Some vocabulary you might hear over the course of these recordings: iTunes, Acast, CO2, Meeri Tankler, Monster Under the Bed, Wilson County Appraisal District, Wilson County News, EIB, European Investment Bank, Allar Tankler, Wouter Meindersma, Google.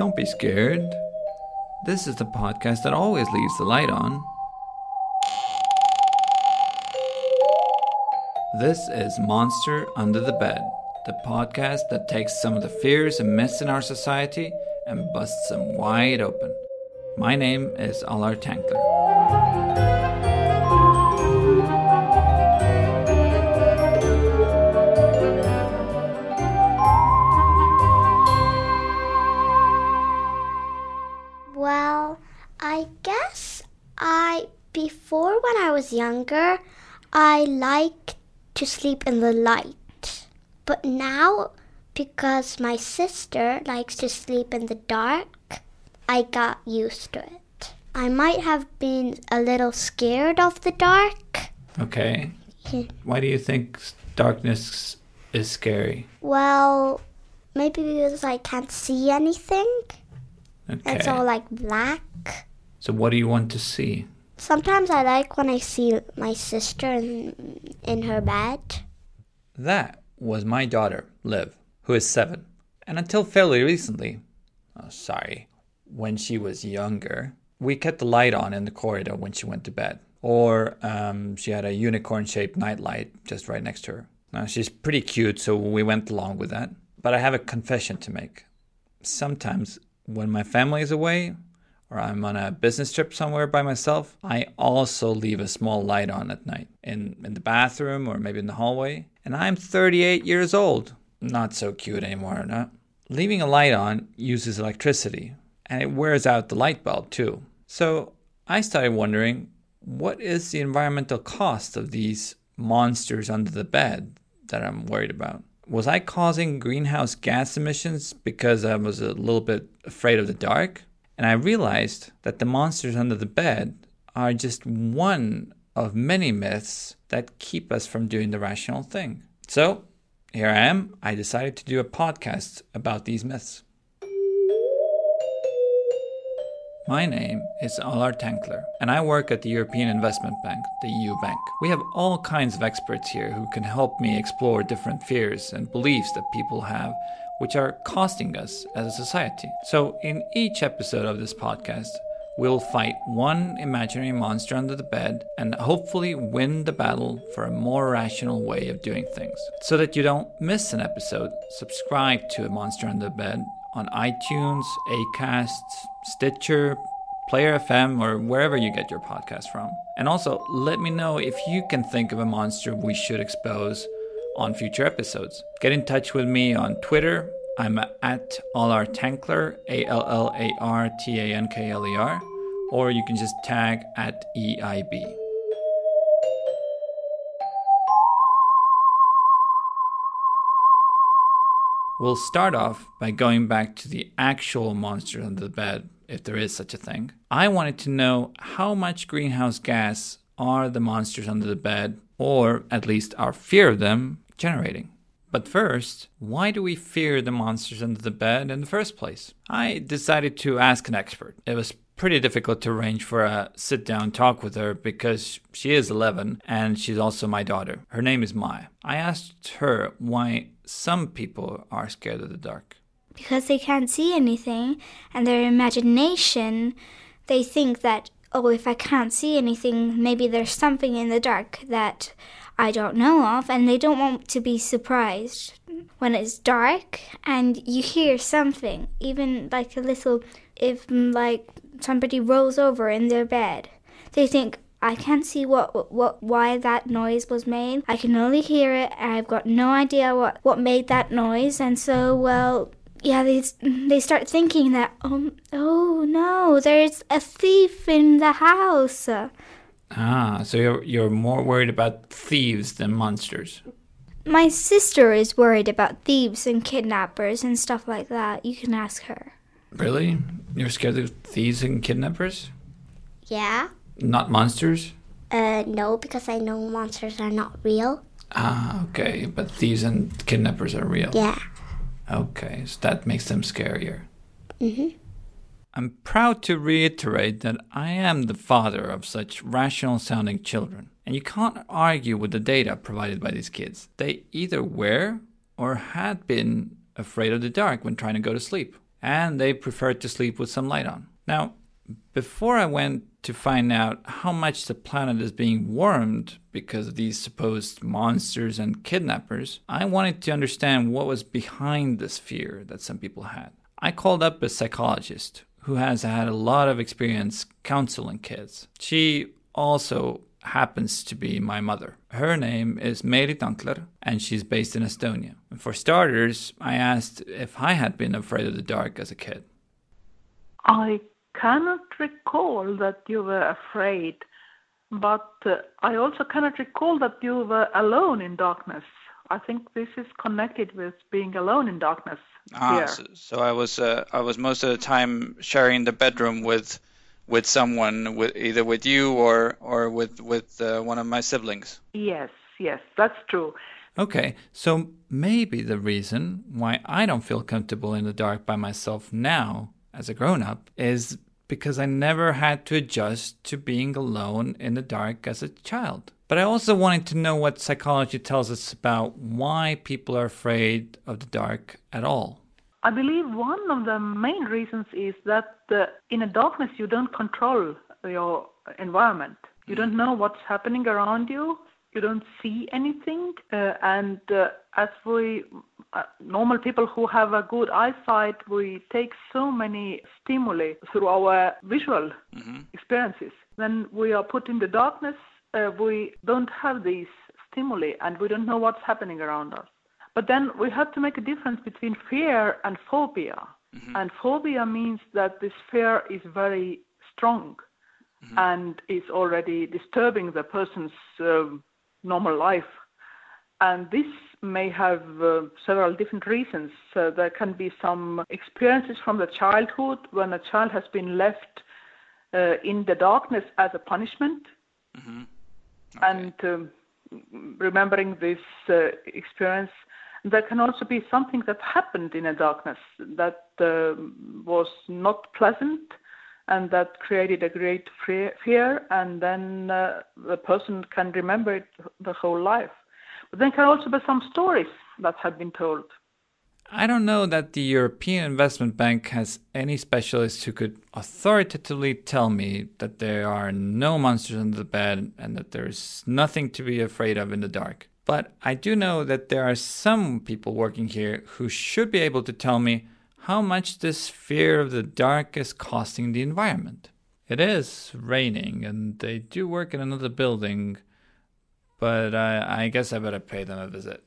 Don't be scared. This is the podcast that always leaves the light on. This is Monster Under the Bed, the podcast that takes some of the fears and myths in our society and busts them wide open. My name is Allar Tankler. Before, when I was younger, I liked to sleep in the light. But now, because my sister likes to sleep in the dark, I got used to it. I might have been a little scared of the dark. Okay. Why do you think darkness is scary? Well, maybe because I can't see anything. Okay. It's all like black. So what do you want to see? Sometimes I like when I see my sister in her bed. That was my daughter, Liv, who is 7. And until fairly recently, when she was younger, we kept the light on in the corridor when she went to bed. Or she had a unicorn-shaped nightlight just right next to her. Now, she's pretty cute, so we went along with that. But I have a confession to make. Sometimes when my family is away, or I'm on a business trip somewhere by myself, I also leave a small light on at night in the bathroom or maybe in the hallway. And I'm 38 years old. Not so cute anymore, no? Leaving a light on uses electricity, and it wears out the light bulb too. So I started wondering, what is the environmental cost of these monsters under the bed that I'm worried about? Was I causing greenhouse gas emissions because I was a little bit afraid of the dark? And I realized that the monsters under the bed are just one of many myths that keep us from doing the rational thing. So here I am. I decided to do a podcast about these myths. My name is Allar Tankler, and I work at the European Investment Bank, the EU Bank. We have all kinds of experts here who can help me explore different fears and beliefs that people have, which are costing us as a society. So in each episode of this podcast, we'll fight one imaginary monster under the bed and hopefully win the battle for a more rational way of doing things. So that you don't miss an episode, subscribe to A Monster Under the Bed on iTunes, Acast, Stitcher, Player FM, or wherever you get your podcast from. And also, let me know if you can think of a monster we should expose on future episodes. Get in touch with me on Twitter. I'm at Allar Tankler, ALLARTANKLER, or you can just tag at EIB. We'll start off by going back to the actual monster under the bed, if there is such a thing. I wanted to know how much greenhouse gas are the monsters under the bed, or at least our fear of them, generating. But first, why do we fear the monsters under the bed in the first place? I decided to ask an expert. It was pretty difficult to arrange for a sit-down talk with her because she is 11 and she's also my daughter. Her name is Maya. I asked her why some people are scared of the dark. Because they can't see anything, and their imagination, they think that, oh, if I can't see anything, maybe there's something in the dark that I don't know of, and they don't want to be surprised when it's dark and you hear something, even like a little, if like somebody rolls over in their bed. They think, I can't see why that noise was made. I can only hear it, and I've got no idea what made that noise, and so, well, yeah, they start thinking that, oh no, there's a thief in the house. Ah, so you're more worried about thieves than monsters. My sister is worried about thieves and kidnappers and stuff like that. You can ask her. Really? You're scared of thieves and kidnappers? Yeah. Not monsters? No, because I know monsters are not real. Ah, okay, but thieves and kidnappers are real. Yeah. Okay, so that makes them scarier. Mm-hmm. I'm proud to reiterate that I am the father of such rational-sounding children. And you can't argue with the data provided by these kids. They either were or had been afraid of the dark when trying to go to sleep. and they preferred to sleep with some light on. Now, before I went to find out how much the planet is being warmed because of these supposed monsters and kidnappers, I wanted to understand what was behind this fear that some people had. I called up a psychologist who has had a lot of experience counseling kids. She also happens to be my mother. Her name is Meeri Tankler, and she's based in Estonia. For starters, I asked if I had been afraid of the dark as a kid. I cannot recall that you were afraid, but I also cannot recall that you were alone in darkness. I think this is connected with being alone in darkness. So I was most of the time sharing the bedroom with someone, with either with you or with one of my siblings. Yes, that's true. Okay, so maybe the reason why I don't feel comfortable in the dark by myself now as a grown-up is because I never had to adjust to being alone in the dark as a child. But I also wanted to know what psychology tells us about why people are afraid of the dark at all. I believe one of the main reasons is that in a darkness you don't control your environment. You don't know what's happening around you. You don't see anything. And as normal people who have a good eyesight, we take so many stimuli through our visual experiences. When we are put in the darkness, we don't have these stimuli and we don't know what's happening around us. But then we have to make a difference between fear and phobia. Mm-hmm. And phobia means that this fear is very strong and is already disturbing the person's normal life. And this may have several different reasons. So there can be some experiences from the childhood when a child has been left in the darkness as a punishment. Mm-hmm. Okay. And remembering this experience, there can also be something that happened in a darkness that was not pleasant and that created a great fear, and then the person can remember it the whole life. But there can also be some stories that have been told. I don't know that the European Investment Bank has any specialists who could authoritatively tell me that there are no monsters under the bed and that there's nothing to be afraid of in the dark. But I do know that there are some people working here who should be able to tell me how much this fear of the dark is costing the environment. It is raining and they do work in another building, but I guess I better pay them a visit.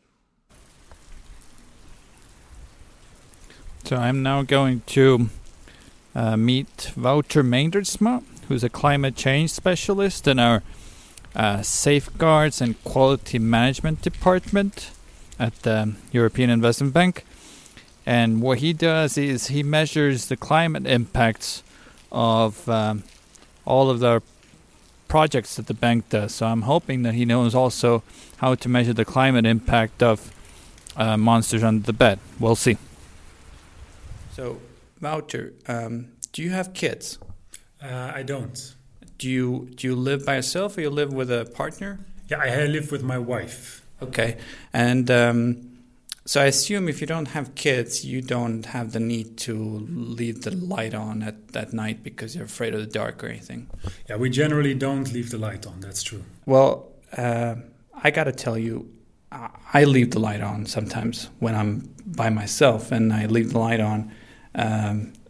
So I'm now going to meet Wouter Meindersma, who's a climate change specialist in our safeguards and quality management department at the European Investment Bank. And what he does is he measures the climate impacts of all of the projects that the bank does. So I'm hoping that he knows also how to measure the climate impact of Monsters Under the Bed. We'll see. So, Wouter, do you have kids? I don't. Do you live by yourself or you live with a partner? Yeah, I live with my wife. Okay. And so I assume if you don't have kids, you don't have the need to leave the light on at night because you're afraid of the dark or anything. Yeah, we generally don't leave the light on. That's true. Well, I got to tell you, I leave the light on sometimes when I'm by myself, and I leave the light on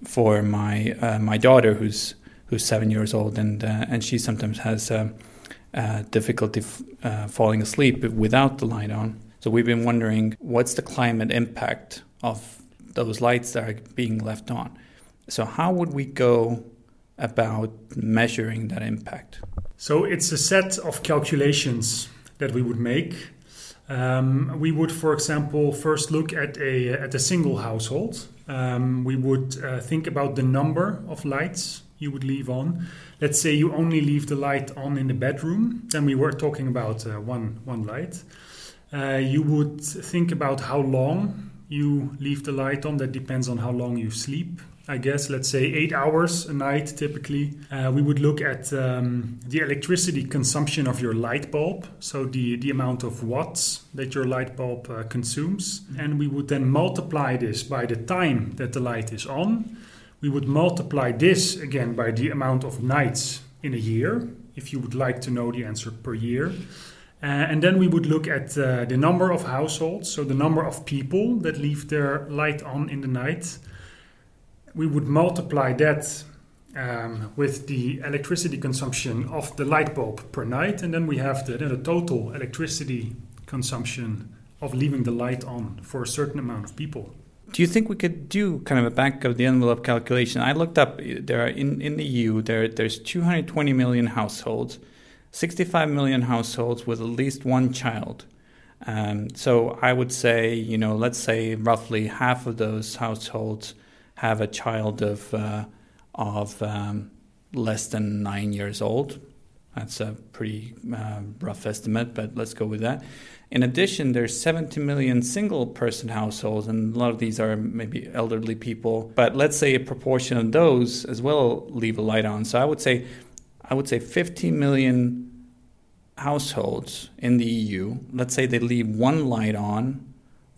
for my daughter, who's 7 years old, and she sometimes has difficulty falling asleep without the light on. So we've been wondering what's the climate impact of those lights that are being left on. So how would we go about measuring that impact? So it's a set of calculations that we would make. We would, for example, first look at a single household. We would think about the number of lights you would leave on. Let's say you only leave the light on in the bedroom. Then we were talking about one light. You would think about how long you leave the light on. That depends on how long you sleep. I guess, let's say 8 hours a night typically, we would look at the electricity consumption of your light bulb. So the amount of watts that your light bulb consumes. And we would then multiply this by the time that the light is on. We would multiply this again by the amount of nights in a year, if you would like to know the answer per year. And then we would look at the number of households, so the number of people that leave their light on in the night. We would multiply that with the electricity consumption of the light bulb per night. And then we have the total electricity consumption of leaving the light on for a certain amount of people. Do you think we could do kind of a back of the envelope calculation? I looked up, there are in the EU, there's 220 million households, 65 million households with at least one child. So I would say, let's say roughly half of those households have a child of less than 9 years old. That's a pretty rough estimate, but let's go with that. In addition, there's 70 million single-person households, and a lot of these are maybe elderly people. But let's say a proportion of those as well leave a light on. So I would say 15 million households in the EU. Let's say they leave one light on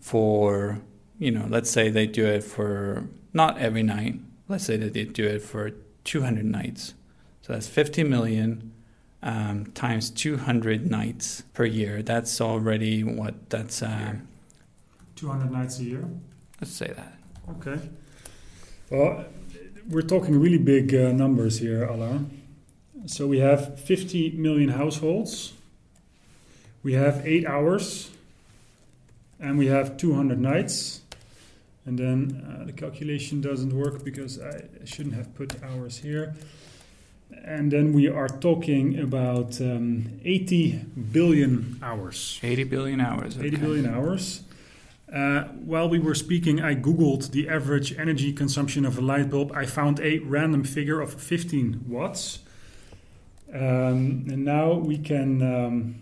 for, let's say they do it for not every night. Let's say that they do it for 200 nights. So that's 50 million times 200 nights per year. That's already what? That's 200 nights a year. Let's say that. Okay. Well, we're talking really big numbers here, Allar. So we have 50 million households. We have 8 hours, and we have 200 nights. And then the calculation doesn't work because I shouldn't have put hours here. And then we are talking about 80 billion hours. 80 billion hours. Okay. 80 billion hours. While we were speaking, I Googled the average energy consumption of a light bulb. I found a random figure of 15 watts. And now we can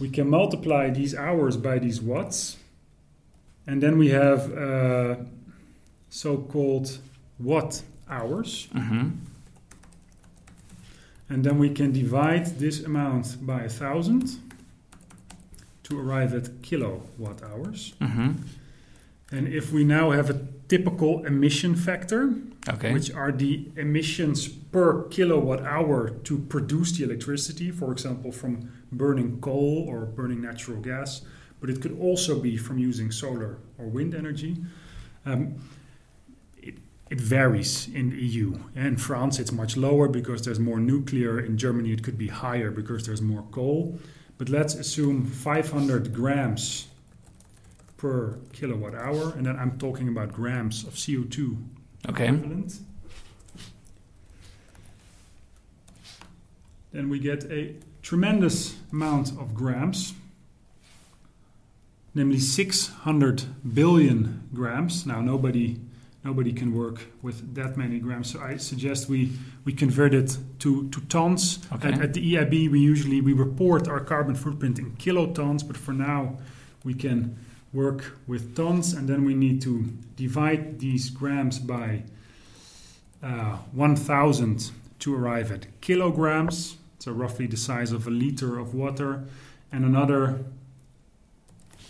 multiply these hours by these watts. And then we have so-called watt hours. Mm-hmm. And then we can divide this amount by 1,000 to arrive at kilowatt hours. Mm-hmm. And if we now have a typical emission factor, okay, which are the emissions per kilowatt hour to produce the electricity, for example, from burning coal or burning natural gas, but it could also be from using solar or wind energy. It varies in the EU. In France, it's much lower because there's more nuclear. In Germany, it could be higher because there's more coal. But let's assume 500 grams per kilowatt hour. And then I'm talking about grams of CO2 equivalent. Then we get a tremendous amount of grams, namely 600 billion grams. Now, nobody can work with that many grams. So I suggest we convert it to tons. Okay. At the EIB, we report our carbon footprint in kilotons, but for now we can work with tons. And then we need to divide these grams by 1,000 to arrive at kilograms. So roughly the size of a liter of water, and another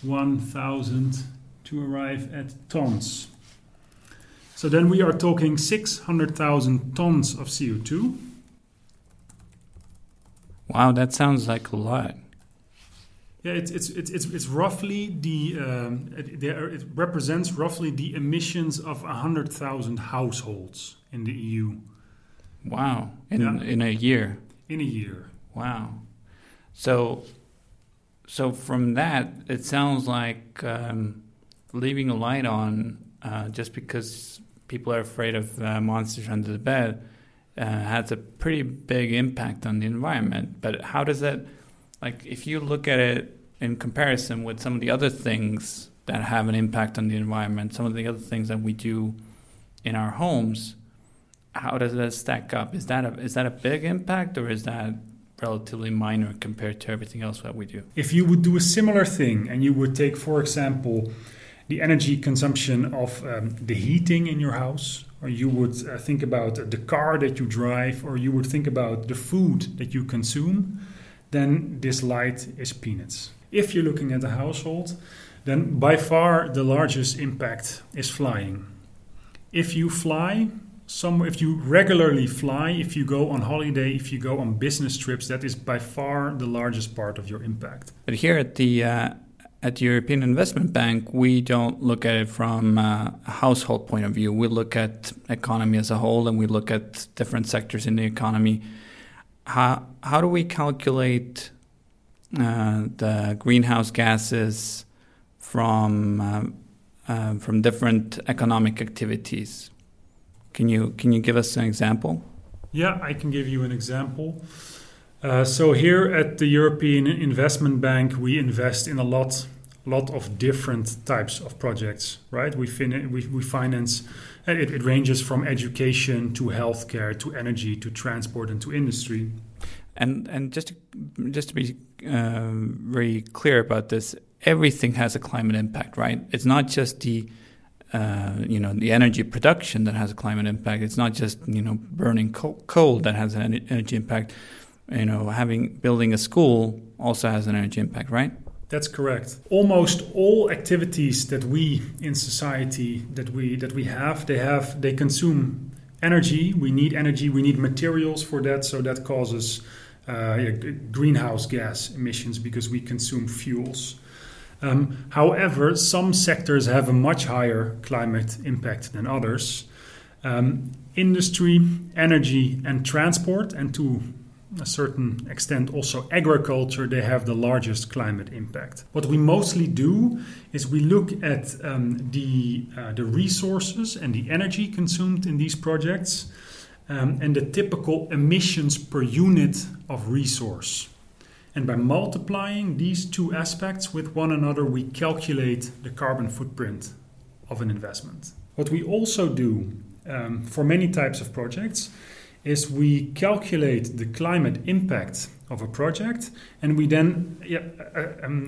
1,000 to arrive at tons. So then we are talking 600,000 tons of CO2. Wow, that sounds like a lot. Yeah, it's roughly the it represents roughly the emissions of 100,000 households in the EU. Wow, in a year. In a year. Wow. So from that, it sounds like leaving a light on just because people are afraid of monsters under the bed has a pretty big impact on the environment. But how does that, if you look at it in comparison with some of the other things that have an impact on the environment, some of the other things that we do in our homes, how does that stack up? Is that a big impact, or is that relatively minor compared to everything else that we do? If you would do a similar thing and you would take, for example, the energy consumption of the heating in your house, or you would think about the car that you drive, or you would think about the food that you consume, then this light is peanuts. If you're looking at a household, then by far the largest impact is flying. If you fly, if you regularly fly, if you go on holiday, if you go on business trips, that is by far the largest part of your impact. But here at the European Investment Bank, we don't look at it from a household point of view. We look at economy as a whole, and we look at different sectors in the economy. How do we calculate the greenhouse gases from different economic activities? Can you give us an example? Yeah, I can give you an example. So here at the European Investment Bank, we invest in a lot of different types of projects, right? We finance, it ranges from education to healthcare to energy to transport and to industry. And just to be very clear about this, everything has a climate impact, right? It's not just the energy production that has a climate impact. It's not just burning coal that has an energy impact. Building a school also has an energy impact, right? That's correct. Almost all activities that we in society that we have, they consume energy. We need energy. We need materials for that. So that causes greenhouse gas emissions because we consume fuels. However, some sectors have a much higher climate impact than others. Industry, energy, and transport, and to a certain extent also agriculture, they have the largest climate impact. What we mostly do is we look at the resources and the energy consumed in these projects and the typical emissions per unit of resource. And by multiplying these two aspects with one another, we calculate the carbon footprint of an investment. What we also do for many types of projects is we calculate the climate impact of a project, and we then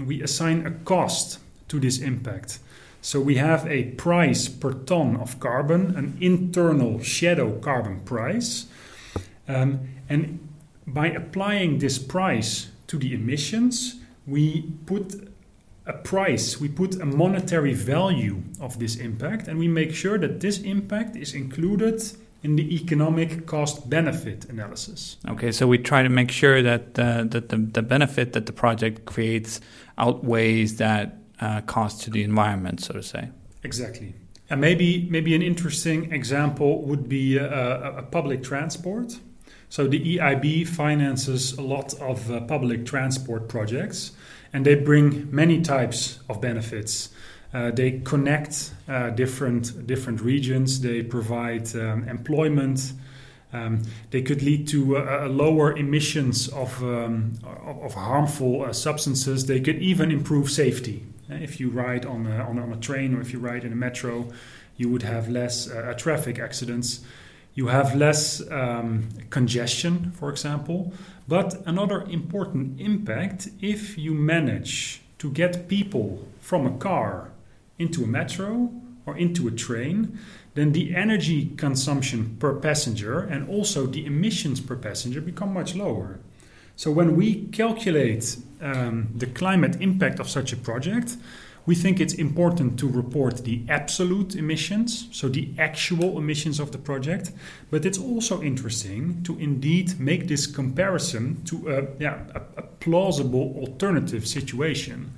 we assign a cost to this impact. So we have a price per ton of carbon, an internal shadow carbon price. And by applying this price to the emissions, we put a monetary value of this impact, and we make sure that this impact is included in the economic cost-benefit analysis. Okay, so we try to make sure that the benefit that the project creates outweighs that cost to the environment, so to say. Exactly. And maybe an interesting example would be a public transport. So the EIB finances a lot of public transport projects, and they bring many types of benefits. They connect different regions. They provide employment. They could lead to lower emissions of harmful substances. They could even improve safety. If you ride on a train, or if you ride in a metro, you would have less traffic accidents. You have less congestion, for example. But another important impact, if you manage to get people from a car into a metro or into a train, then the energy consumption per passenger and also the emissions per passenger become much lower. So when we calculate the climate impact of such a project, we think it's important to report the absolute emissions, so the actual emissions of the project, but it's also interesting to indeed make this comparison to a plausible alternative situation.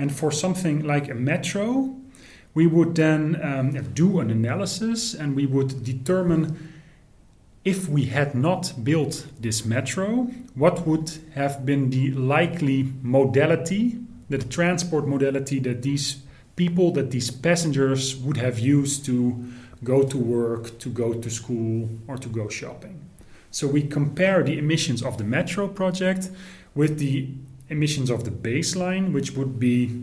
And for something like a metro, we would then do an analysis, and we would determine, if we had not built this metro, what would have been the likely modality, the transport modality that these passengers would have used to go to work, to go to school, or to go shopping. So we compare the emissions of the metro project with the emissions of the baseline, which would be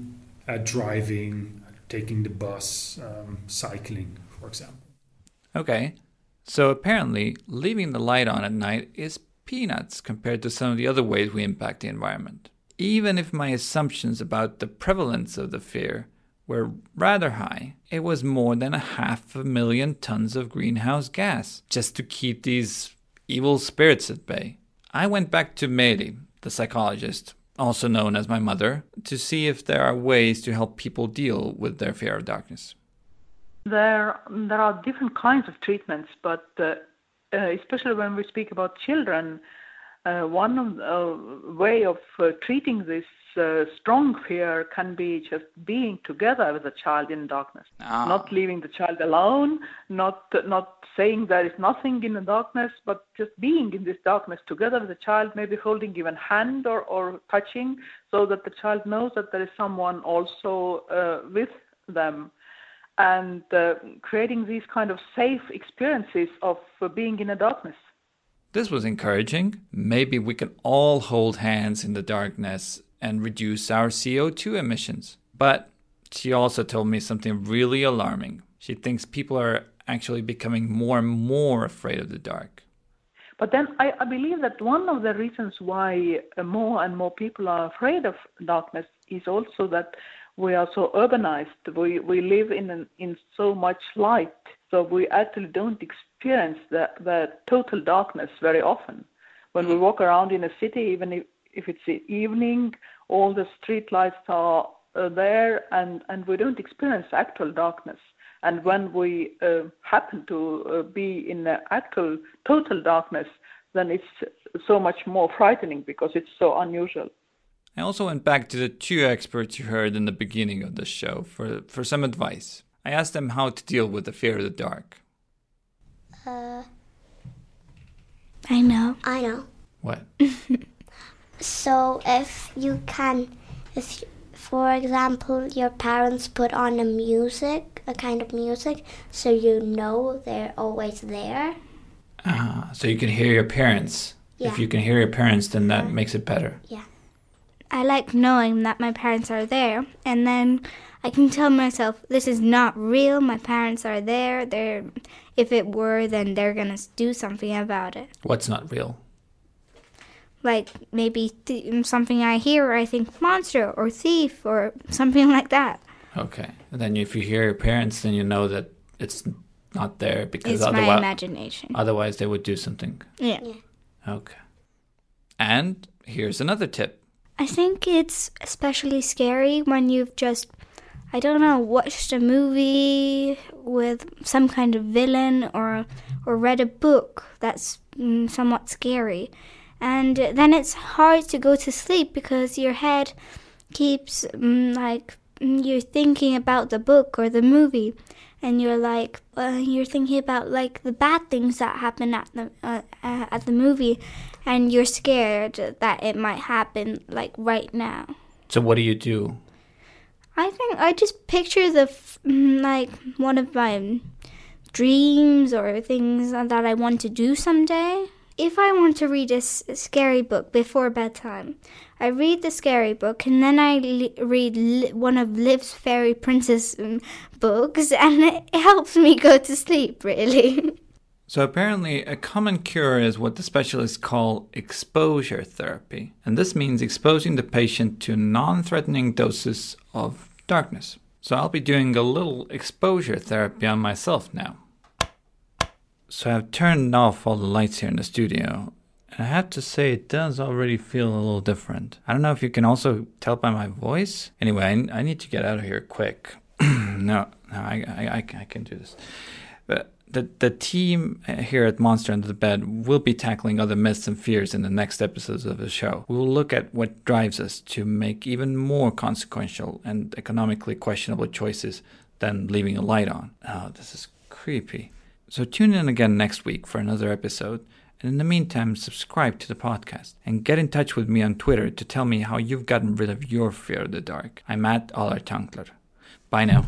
driving, taking the bus, cycling, for example. Okay, so apparently leaving the light on at night is peanuts compared to some of the other ways we impact the environment. Even if my assumptions about the prevalence of the fear were rather high. It was more than 500,000 tons of greenhouse gas just to keep these evil spirits at bay. I went back to Meeri, the psychologist, also known as my mother, to see if there are ways to help people deal with their fear of darkness. There are different kinds of treatments, but especially when we speak about children, one way of treating this strong fear can be just being together with the child in darkness, not leaving the child alone, not saying there is nothing in the darkness, but just being in this darkness together with the child, maybe holding even hand or touching, so that the child knows that there is someone also with them. And creating these kind of safe experiences of being in the darkness. This was encouraging. Maybe we can all hold hands in the darkness and reduce our CO2 emissions. But she also told me something really alarming. She thinks people are actually becoming more and more afraid of the dark. But then I believe that one of the reasons why more and more people are afraid of darkness is also that we are so urbanized. We live in so much light, so we actually don't experience the total darkness very often. When we walk around in a city, even if it's the evening, all the street lights are there, and we don't experience actual darkness. And when we happen to be in the actual total darkness, then it's so much more frightening because it's so unusual. I also went back to the two experts you heard in the beginning of the show for some advice. I asked them how to deal with the fear of the dark. I know. What? So for example, your parents put on a kind of music, so you know they're always there. So you can hear your parents. Yeah. If you can hear your parents, then that makes it better. Yeah. I like knowing that my parents are there, and then I can tell myself, this is not real, my parents are there, if it were, then they're going to do something about it. What's not real? Like maybe something I hear, I think monster or thief or something like that. Okay, and then if you hear your parents, then you know that it's not there because it's my imagination. Otherwise they would do something. Yeah. Okay. And here's another tip. I think it's especially scary when you've just, watched a movie with some kind of villain or read a book that's somewhat scary. And then it's hard to go to sleep because your head keeps, you're thinking about the book or the movie. And you're you're thinking about the bad things that happen at the movie, and you're scared that it might happen right now. So what do you do? I think I just picture one of my dreams or things that I want to do someday. If I want to read a scary book before bedtime, I read the scary book, and then I read one of Liv's Fairy Princess books, and it helps me go to sleep, really. So apparently, a common cure is what the specialists call exposure therapy. And this means exposing the patient to non-threatening doses of darkness. So I'll be doing a little exposure therapy on myself now. So I've turned off all the lights here in the studio. I have to say, it does already feel a little different. I don't know if you can also tell by my voice. Anyway, I need to get out of here quick. I can do this. But the team here at Monster Under the Bed will be tackling other myths and fears in the next episodes of the show. We'll look at what drives us to make even more consequential and economically questionable choices than leaving a light on. Oh, this is creepy. So tune in again next week for another episode. And in the meantime, subscribe to the podcast and get in touch with me on Twitter to tell me how you've gotten rid of your fear of the dark. I'm @Allar Tankler. Bye now.